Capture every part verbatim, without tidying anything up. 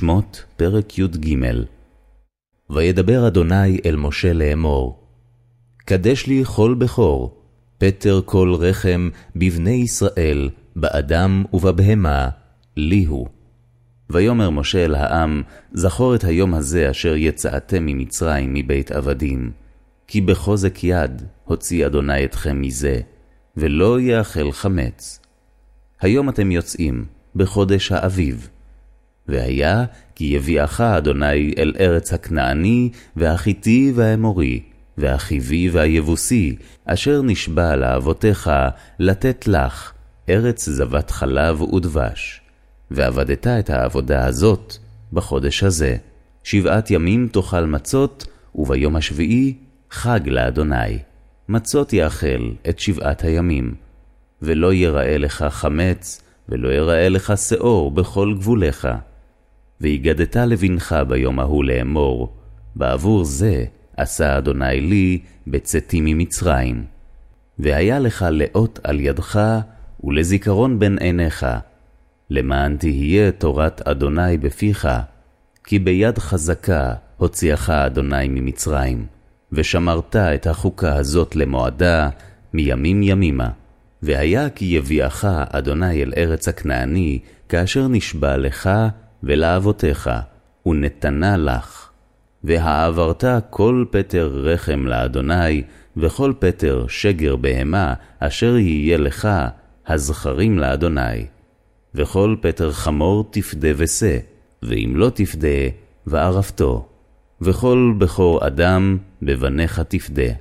שמות פרק י"ג. וידבר אדוני אל משה לאמור, קדש לי כל בכור, פטר כל רחם בבני ישראל, באדם ובבהמה, לי הוא. ויאמר משה אל העם, זכור את היום הזה אשר יצאתם ממצרים מבית עבדים, כי בחוזק יד הוציא אדוני אתכם מזה, ולא יאכל חמץ. היום אתם יוצאים בחודש האביב. והיה כי יביאך אדוני אל ארץ הכנעני, והחיתי והאמורי, והחיבי והיבוסי, אשר נשבע לאבותיך לתת לך, ארץ זבת חלב ודבש. ועבדת את העבודה הזאת בחודש הזה. שבעת ימים תאכל מצות, וביום השביעי חג לאדוני. מצות יאכל את שבעת הימים. ולא יראה לך חמץ, ולא יראה לך שעור בכל גבולך. והגדת לבנך ביום ההוא לאמור, בעבור זה עשה אדוני לי בצאתי ממצרים. והיה לך לאות על ידך ולזיכרון בין עיניך, למען תהיה תורת אדוני בפיך, כי ביד חזקה הוציאך אדוני ממצרים, ושמרת את החוקה הזאת למועדה מימים ימימה. והיה כי יביאך אדוני אל ארץ הכנעני, כאשר נשבע לך ולאבותיך, ונתנה לך. והעברת כל פטר רחם לאדוני, וכל פטר שגר בהמה, אשר יהיה לך הזכרים לאדוני. וכל פטר חמור תפדה ושא, ואם לא תפדה, וערפתו. וכל בכור אדם בבניך תפדה.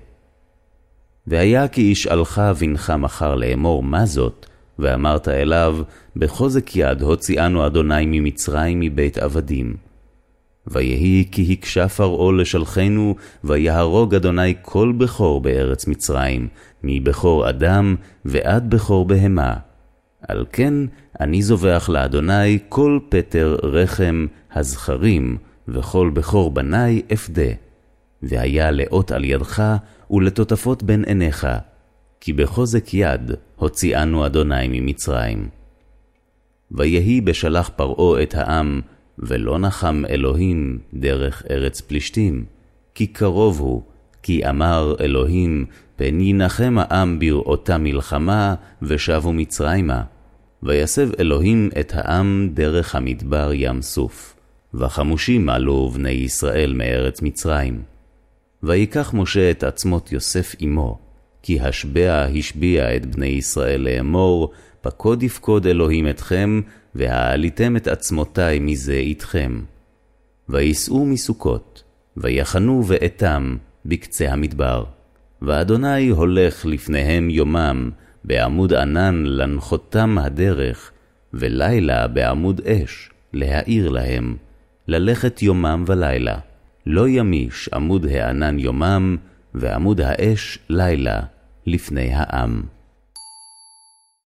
והיה כי ישאלך בנך מחר לאמור מה זאת, ואמרת אליו, בחוזק יד הוציאנו אדוני ממצרים מבית עבדים. ויהי כי הקשה פרעה לשלחנו, ויהרוג אדוני כל בכור בארץ מצרים, מבכור אדם ועד בכור בהמה. על כן אני זובח לאדוני כל פטר רחם הזכרים, וכל בכור בני אפדה. והיה לאות על ידך ולתוטפות בין עיניך, כי בחוזק יד הוציאנו אדוני ממצרים. ויהי בשלח פרעה את העם, ולא נחם אלוהים דרך ארץ פלישתים, כי קרוב הוא, כי אמר אלוהים, פן ינחם העם בראותה מלחמה, ושבו מצרימה. ויסב אלוהים את העם דרך המדבר ים סוף, וחמושים עלו בני ישראל מארץ מצרים. ויקח משה את עצמות יוסף עמו, כי השבע השביע את בני ישראל לאמור, פקוד יפקוד אלוהים אתכם, והעליתם את עצמותי מזה איתכם. ויסעו מסוכות, ויחנו ואתם בקצה המדבר. ואדוני הולך לפניהם יומם, בעמוד ענן לנחותם הדרך, ולילה בעמוד אש להאיר להם, ללכת יומם ולילה. לא ימיש עמוד הענן יומם, ועמוד האש לילה לפני העם.